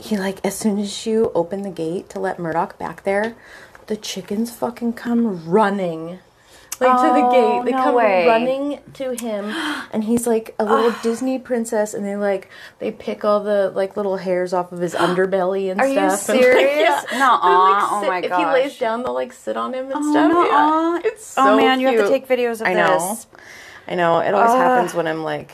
He, like, as soon as you open the gate to let Murdoch back there, the chickens fucking come running, like, oh, to the gate. They no come way. running to him, and he's, like, a little Disney princess, and they, like, they pick all the, like, little hairs off of his underbelly and Are stuff. Are you serious? Like, yeah. Nuh-uh. Like, oh, my gosh. If he lays down, they'll, like, sit on him and oh, stuff. Nuh-uh. Yeah. It's so Oh, man, cute. You have to take videos of I know. this. I know. It always uh. happens when I'm, like...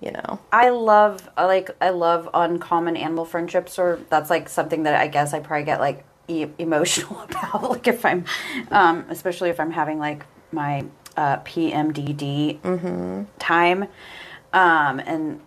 You know, I love like I love uncommon animal friendships, or that's like something that I guess I probably get like e- emotional about. Like if I'm, um, especially if I'm having like my uh, P M D D mm-hmm. time, um, and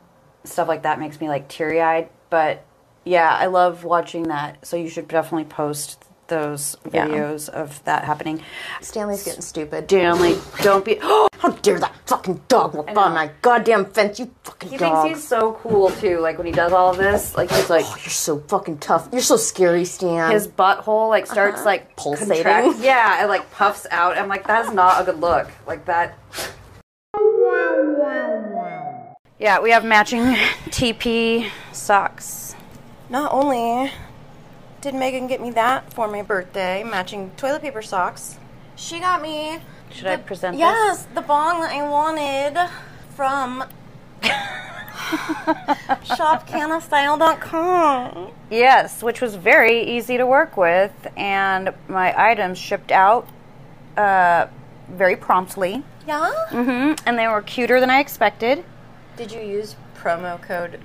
stuff like that makes me like teary eyed. But yeah, I love watching that. So you should definitely post those videos yeah. of that happening. Stanley's getting stupid. Stanley, don't be. How dare that fucking dog walk by my goddamn fence, you fucking he dog. He thinks he's so cool, too, like, when he does all of this. Like, he's like, oh, you're so fucking tough. You're so scary, Stan. His butthole, like, starts, uh-huh. like, pulsating. Contract. Yeah, it, like, puffs out. I'm like, that's not a good look. Like, that. Yeah, we have matching T P socks. Not only did Megan get me that for my birthday, matching toilet paper socks, she got me... Should the, I present yes, this? Yes, the bong that I wanted from shop canna style dot com. Yes, which was very easy to work with, and my items shipped out uh, very promptly. Yeah? Mm-hmm, and they were cuter than I expected. Did you use promo code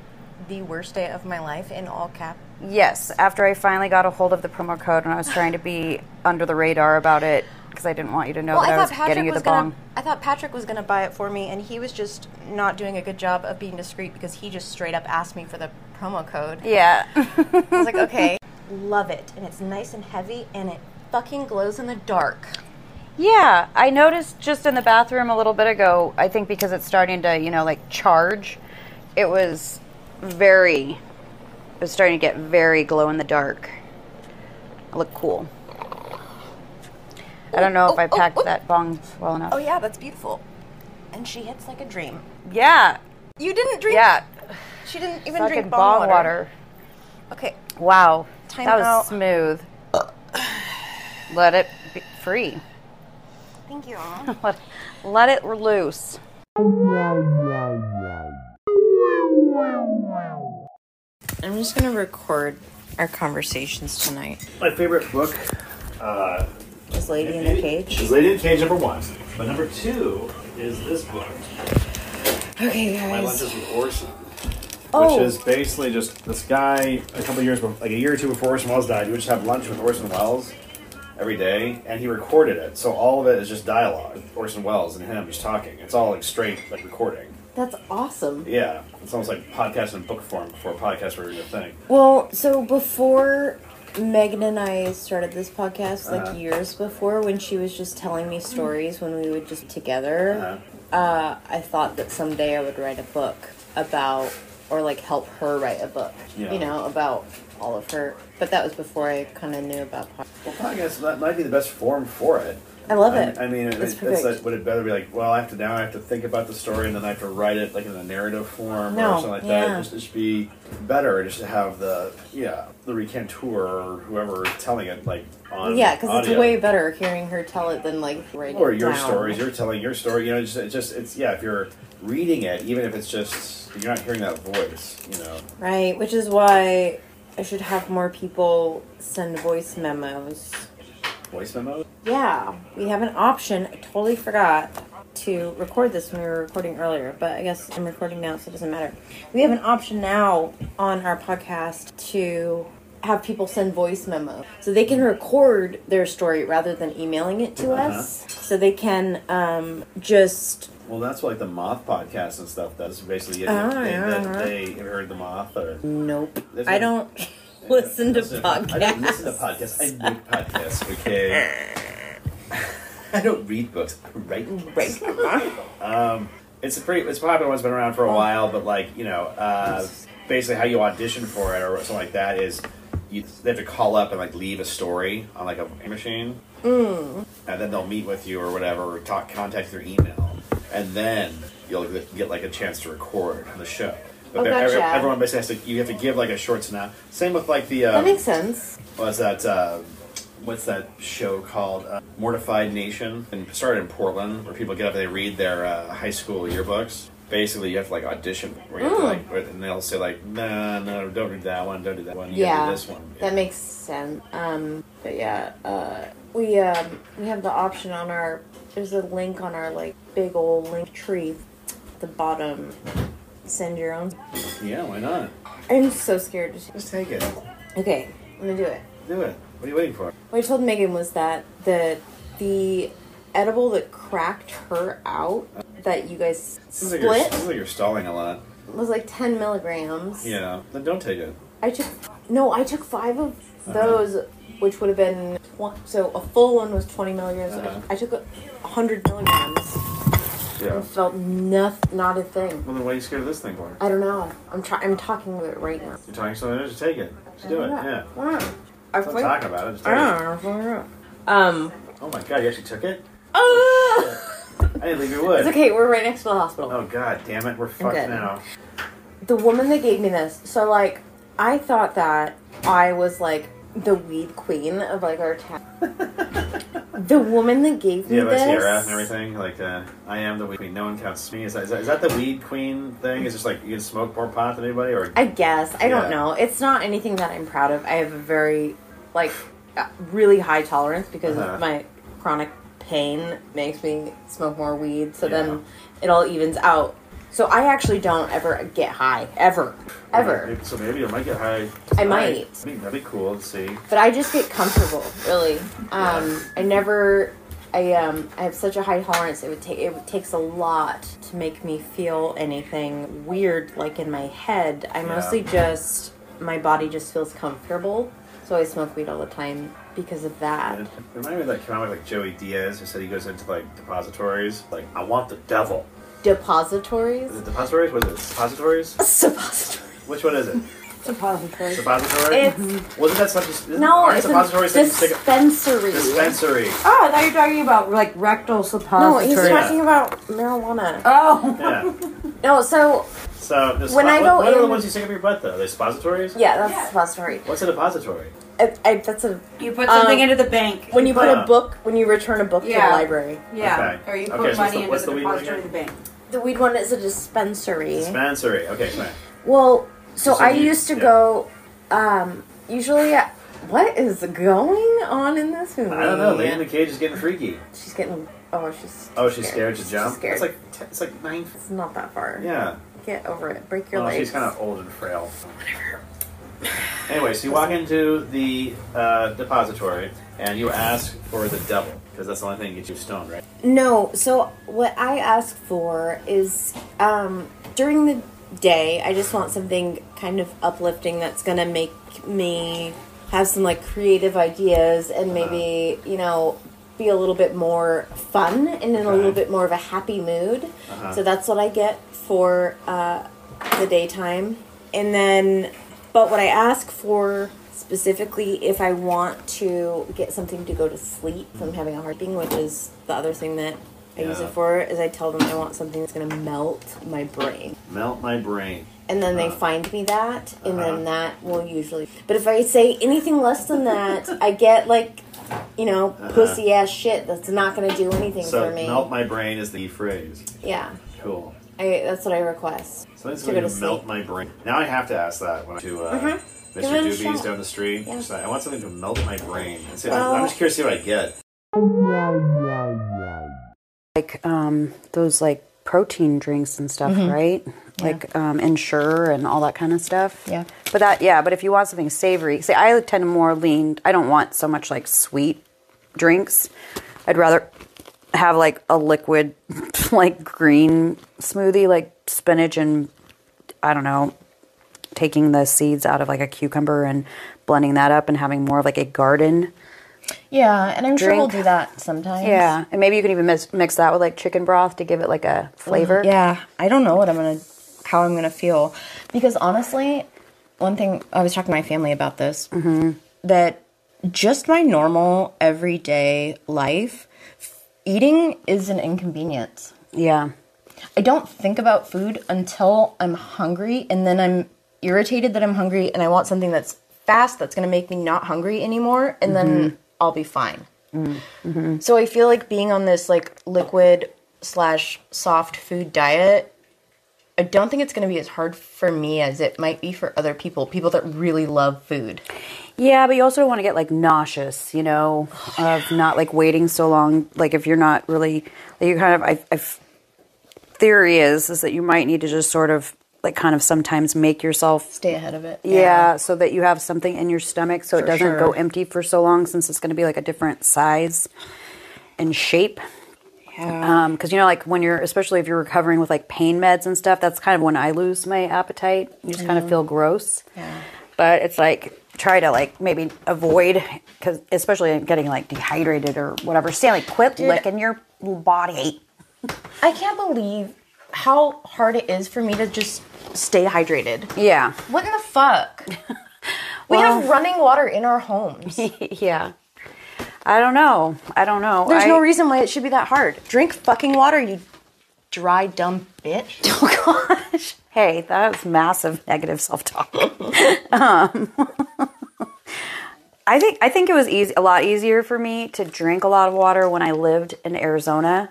the worst day of my life in all caps? Yes, after I finally got a hold of the promo code, and I was trying to be under the radar about it. Because I didn't want you to know well, that I, I was Patrick getting you the gonna, bong. I thought Patrick was going to buy it for me, and he was just not doing a good job of being discreet because he just straight up asked me for the promo code. Yeah. I was like, okay. Love it. And it's nice and heavy, and it fucking glows in the dark. Yeah. I noticed just in the bathroom a little bit ago, I think because it's starting to, you know, like charge, it was very, it was starting to get very glow in the dark. It looked cool. I don't know oh, if I packed oh, oh. that bong well enough. Oh, yeah, that's beautiful. And she hits like a dream. Yeah. You didn't drink? Yeah. She didn't even Sucking drink bong, bong water. water. Okay. Wow. Time that was out. smooth. Let it be free. Thank you. let, let it loose. I'm just going to record our conversations tonight. My favorite book... Uh, Is Lady in the Cage? Is Lady in the Cage number one. But number two is this book. Okay, guys. My Lunches with Orson. Oh. Which is basically just this guy, a couple years, like a year or two before Orson Welles died, he would just have lunch with Orson Welles every day, and he recorded it. So all of it is just dialogue. Orson Welles and him just talking. It's all like straight, like recording. That's awesome. Yeah. It's almost like podcast in book form before podcasts were a good thing. Well, so before... Megan and I started this podcast like uh-huh. years before when she was just telling me stories when we would just together. Uh-huh. Uh, I thought that someday I would write a book about or like help her write a book, yeah. you know, about all of her. But that was before I kind of knew about podcasts. Well, podcasts, that might be the best form for it. I love it. I, I mean, it's, it, it's like, would it better be like, well, I have to now I have to think about the story and then I have to write it like in a narrative form no, or something like yeah. that. It just, it should be better just to have the yeah the recanteur or whoever is telling it like on yeah because it's way better hearing her tell it than like writing or your down. stories. You're telling your story. You know, just it's just it's yeah. If you're reading it, even if it's just you're not hearing that voice, you know. Right, which is why I should have more people send voice memos. Voice memos? Yeah, we have an option. I totally forgot to record this when we were recording earlier, but I guess I'm recording now, so it doesn't matter. We have an option now on our podcast to have people send voice memos. So they can record their story rather than emailing it to uh-huh. us. So they can um, just... Well, that's what, like the Moth podcast and stuff. That's basically it. Oh, they, yeah, they, uh-huh. they heard the Moth or... Nope. There's I like... don't... Listen to listen, podcasts. I don't listen to podcasts. I make podcasts, okay? I don't read books. I write books. Right. um, it's a pretty, it's popular one's been around for a while, but like, you know, uh, basically how you audition for it or something like that is you they have to call up and like leave a story on like a machine. Mm. And then they'll meet with you or whatever, or talk, contact through email. And then you'll get like a chance to record the show. But oh, gotcha. Everyone basically has to, you have to give like a short synopsis. Same with like the... Um, that makes sense. What's that, uh, what's that show called? Uh, Mortified Nation. And it started in Portland, where people get up and they read their uh, high school yearbooks. Basically, you have to like audition. Where you mm. have to, like, and they'll say like, no, no, don't read that one, don't do that one, you yeah, gotta do this one. Yeah. That makes sense. Um, but yeah, uh, we, um, we have the option on our, there's a link on our like big old link tree at the bottom. Send your own. Yeah, why not? I'm so scared to take it. Just take it. Okay, I'm gonna do it. Do it. What are you waiting for? What I told Megan was that the the edible that cracked her out that you guys split. This is like, this is like you're stalling a lot. Was like ten milligrams. Yeah, then don't take it. I took no, I took five of those, uh-huh. which would have been one, so a full one was twenty milligrams. Uh-huh. I took a hundred milligrams. Yeah. I felt nothing, not a thing. Well, then why are you scared of this thing for? I don't know. I'm try- I'm talking about it right now. You're talking to someone else to take it. Just do it. Yeah. Wow. I'm not talking about it. Just take it. Um. Oh my God! You actually took it? Oh. Uh, I didn't think you would. It's okay. We're right next to the hospital. Oh God! Damn it! We're fucked now. The woman that gave me this. So like, I thought that I was like the weed queen of like our town. The woman that gave me yeah, this. Yeah, like Sierra and everything. Like, uh, I am the weed queen. No one counts me. Is that, is that, is that the weed queen thing? Is it just like you can smoke more pot than anybody? Or I guess. I yeah. don't know. It's not anything that I'm proud of. I have a very, like, really high tolerance because uh-huh. my chronic pain makes me smoke more weed. So yeah. then it all evens out. So I actually don't ever get high. Ever. Ever. Maybe, so maybe I might get high tonight. I might. That'd be cool to see. But I just get comfortable, really. Um, yeah. I never... I um I have such a high tolerance. It would take it takes a lot to make me feel anything weird, like in my head. I yeah. mostly just... My body just feels comfortable. So I smoke weed all the time because of that. It reminded me of that comic like Joey Diaz who said he goes into like depositories. Like, I want the devil. Depositories? Is it depositories? What is it? Suppositories? Suppositories. Which one is it? Suppositories. Suppositories? It's... Wasn't that such a... No, it's suppositories a dispensary. A dispensary. Oh, I thought you were talking about, like, rectal suppositories. No, he's talking yeah. about marijuana. Oh. Yeah. No, so... So, the spo- when I go what, what in... are the ones you stick up your butt, though? Are they suppositories? Yeah, that's yeah. a suppository. What's a depository? I, I, that's a... You put something um, into the bank. When you put uh, a book, when you return a book yeah. to the library. Yeah. Okay. Or you put okay, money so the, into the, the depository in the bank. The weed one is a dispensary. Dispensary. Okay, fine. Well, so, so I you, used to yeah. go, um, usually, I, what is going on in this movie? I don't know. Lady in the Cage is getting freaky. She's getting, oh, she's Oh, she's scared, scared to jump? She's scared. It's like, it's like nine. It's not that far. Yeah. Get over it. Break your well, legs. She's kind of old and frail. Whatever. Anyway, so you walk into the uh, depository and you ask for the devil because that's the only thing that gets you stoned, right? No. So what I ask for is um, during the day, I just want something kind of uplifting that's going to make me have some like creative ideas and maybe, uh-huh. you know, be a little bit more fun and in okay. a little bit more of a happy mood. Uh-huh. So that's what I get for uh, the daytime. And then, but what I ask for specifically if I want to get something to go to sleep from having a hard thing, which is the other thing that I yeah. use it for, is I tell them I want something that's going to melt my brain. Melt my brain. And then uh-huh. they find me that, and uh-huh. then that will usually... But if I say anything less than that, I get, like, you know, uh-huh. pussy-ass shit that's not going to do anything so for me. So, melt my brain is the phrase. Yeah. Cool. I, that's what I request. So it's going to melt sleep. my brain. Now I have to ask that when I do... Uh, mm-hmm. Mister Doobie's down the street. Yeah. So I want something to melt my brain. And see, well, I'm just curious to see what I get. Like um, those like protein drinks and stuff, mm-hmm. right? Yeah. Like um, Ensure and all that kind of stuff. Yeah. But that, yeah. But if you want something savory, see, I tend to more lean. I don't want so much like sweet drinks. I'd rather have like a liquid, like green smoothie, like spinach and I don't know. Taking the seeds out of like a cucumber and blending that up and having more of like a garden. Yeah, and I'm drink. sure we'll do that sometimes. Yeah, and maybe you can even mix, mix that with like chicken broth to give it like a flavor. Mm, yeah, I don't know what I'm gonna, how I'm gonna feel, because honestly, one thing I was talking to my family about this, mm-hmm. that just my normal everyday life, eating is an inconvenience. Yeah, I don't think about food until I'm hungry, and then I'm irritated that I'm hungry and I want something that's fast that's going to make me not hungry anymore, and mm-hmm. then I'll be fine. Mm-hmm. So I feel like being on this like liquid slash soft food diet, I don't think it's going to be as hard for me as it might be for other people, people that really love food. Yeah, but you also don't want to get like nauseous, you know, of not like waiting so long. Like if you're not really, like you kind of, I, I've, theory is, is that you might need to just sort of like kind of sometimes make yourself... Stay ahead of it. Yeah, yeah so that you have something in your stomach so for it doesn't sure. go empty for so long, since it's going to be like a different size and shape. Yeah. Um, because, you know, like when you're... Especially if you're recovering with like pain meds and stuff, that's kind of when I lose my appetite. You just mm-hmm. kind of feel gross. Yeah. But it's like... Try to like maybe avoid, because especially getting like dehydrated or whatever. Stanley, quit Dude, licking your body. I can't believe... how hard it is for me to just stay hydrated. Yeah. What in the fuck? We well, have running water in our homes. Yeah. I don't know. I don't know. There's I, no reason why it should be that hard. Drink fucking water, you dry, dumb bitch. Oh, gosh. Hey, that was massive negative self-talk. um, I think I think it was easy, a lot easier for me to drink a lot of water when I lived in Arizona,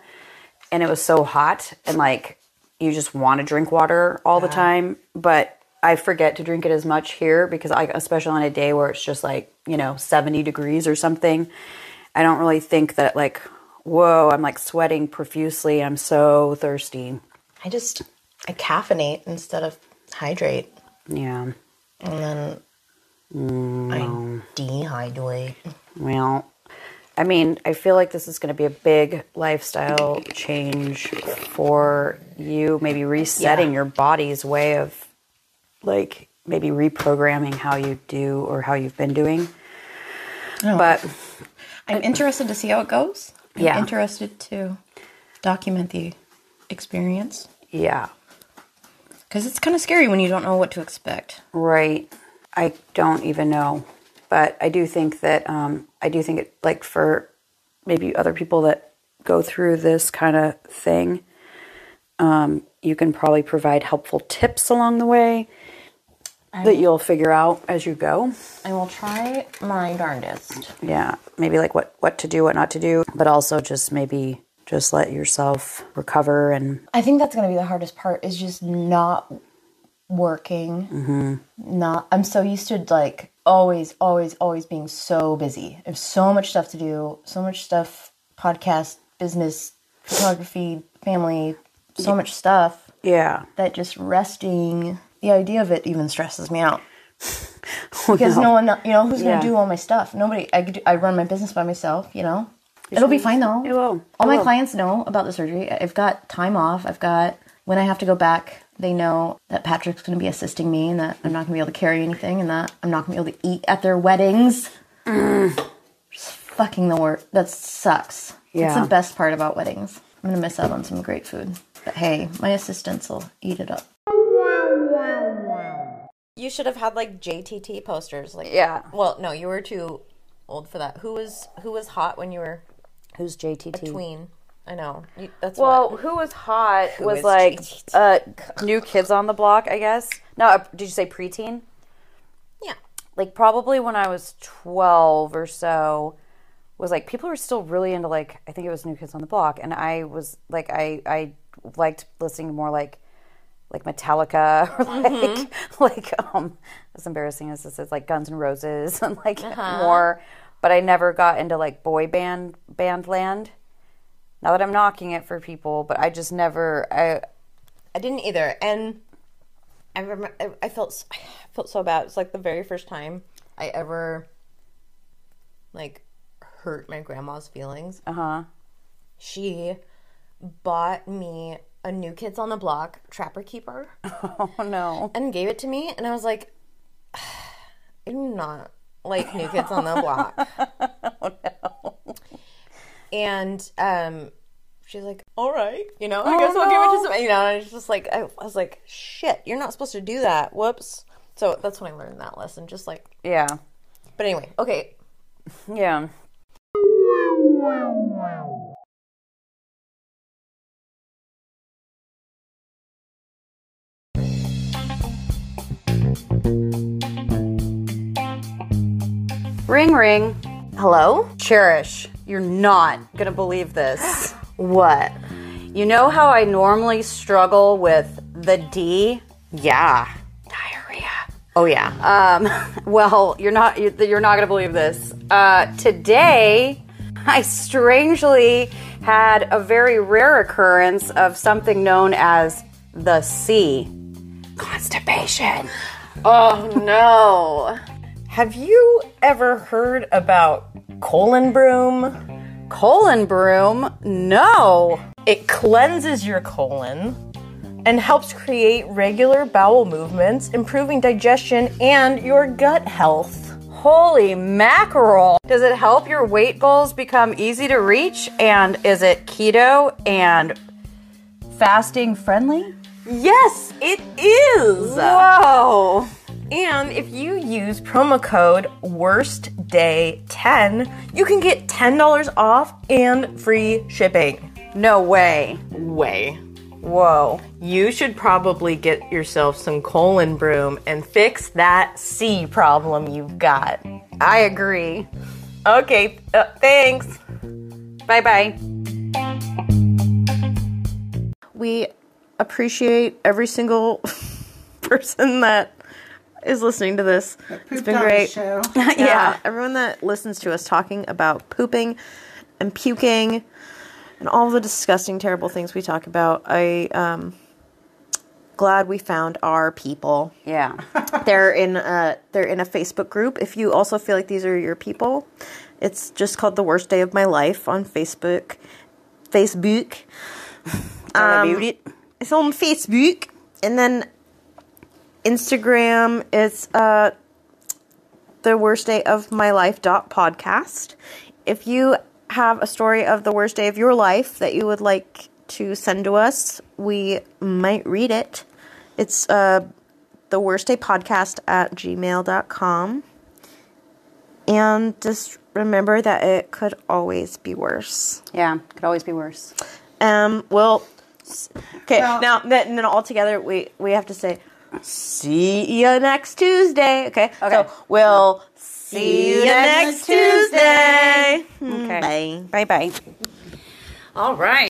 and it was so hot, and like... You just want to drink water all yeah. the time, but I forget to drink it as much here because I, especially on a day where it's just like, you know, seventy degrees or something, I don't really think that like, whoa, I'm like sweating profusely. I'm so thirsty. I just, I caffeinate instead of hydrate. Yeah. And then mm. I dehydrate. Well, I mean, I feel like this is going to be a big lifestyle change for you, maybe resetting yeah. your body's way of, like, maybe reprogramming how you do or how you've been doing. Oh. But I'm interested to see how it goes. I'm yeah. interested to document the experience. Yeah. Because it's kind of scary when you don't know what to expect. Right. I don't even know. But I do think that, um, I do think it, like, for maybe other people that go through this kind of thing, um, you can probably provide helpful tips along the way I, that you'll figure out as you go. I will try my darndest. Yeah. Maybe, like, what, what to do, what not to do, but also just maybe just let yourself recover. And I think that's going to be the hardest part, is just not working. Mm-hmm. Not, I'm so used to, like... Always, always, always being so busy. There's so much stuff to do, so much stuff, podcast, business, photography, family, so much stuff. Yeah. That just resting, the idea of it even stresses me out. Oh, because no. no one, you know, who's yeah. going to do all my stuff? Nobody, I, could do, I run my business by myself, you know. It It'll be fine though. It will. It all will. My clients know about the surgery. I've got time off. I've got, when I have to go back, they know that Patrick's going to be assisting me and that I'm not going to be able to carry anything and that I'm not going to be able to eat at their weddings. Mm. Just fucking the work. That sucks. Yeah. That's the best part about weddings. I'm going to miss out on some great food. But hey, my assistants will eat it up. You should have had like J T T posters. Like, yeah. Well, no, you were too old for that. Who was who was hot when you were? Who's J T T? A tween. I know. You, that's well, what. Who was hot who was like uh, New Kids on the Block, I guess. No, did you say preteen? Yeah. Like probably when I was twelve or so, was like people were still really into like I think it was New Kids on the Block, and I was like I I liked listening to more like like Metallica or like mm-hmm. like um as embarrassing as this is like Guns N' Roses and like uh-huh. more, but I never got into like boy band band land. Now that I'm knocking it for people, but I just never, I, I didn't either, and I remember I, I felt I felt so bad. It's like the very first time I ever like hurt my grandma's feelings. Uh huh. She bought me a New Kids on the Block Trapper Keeper. Oh no! And gave it to me, and I was like, I'm not like New Kids on the Block. Oh no. And um, she's like, all right, you know, I oh, guess we'll no. give it to somebody. You know, and I was just like, I, I was like, shit, you're not supposed to do that. Whoops. So that's when I learned that lesson. Just like, yeah. But anyway, okay. Yeah. Ring, ring. Hello? Jerish. You're not going to believe this. What? You know how I normally struggle with the D? Yeah. Diarrhea. Oh, yeah. Um, well, you're not you're not going to believe this. Uh, today, I strangely had a very rare occurrence of something known as the C. Constipation. Oh, no. Have you ever heard about colon broom? Colon broom? No. It cleanses your colon and helps create regular bowel movements, improving digestion and your gut health. Holy mackerel. Does it help your weight goals become easy to reach? And is it keto and fasting friendly? Yes, it is. Whoa. And if you use promo code worst day ten, you can get ten dollars off and free shipping. No way. Way. Whoa. You should probably get yourself some colon broom and fix that C problem you've got. I agree. Okay, uh, thanks. Bye-bye. We appreciate every single person that is listening to this. It's been great. Show. yeah. yeah, everyone that listens to us talking about pooping and puking and all the disgusting, terrible things we talk about. I um, glad we found our people. Yeah, they're in a they're in a Facebook group. If you also feel like these are your people, it's just called The Worst Day of My Life on Facebook. Facebook. um, it's on Facebook, and then Instagram, it's uh, the worst day of my life dot podcast. If you have a story of the worst day of your life that you would like to send to us, we might read it. It's uh, the worst day podcast at gmail dot com. And just remember that it could always be worse. Yeah, could always be worse. Um. Well, okay, well, now then all together we, we have to say, see you next Tuesday. Okay. Okay. So we'll see you next Tuesday. Okay. Bye. Bye bye. All right.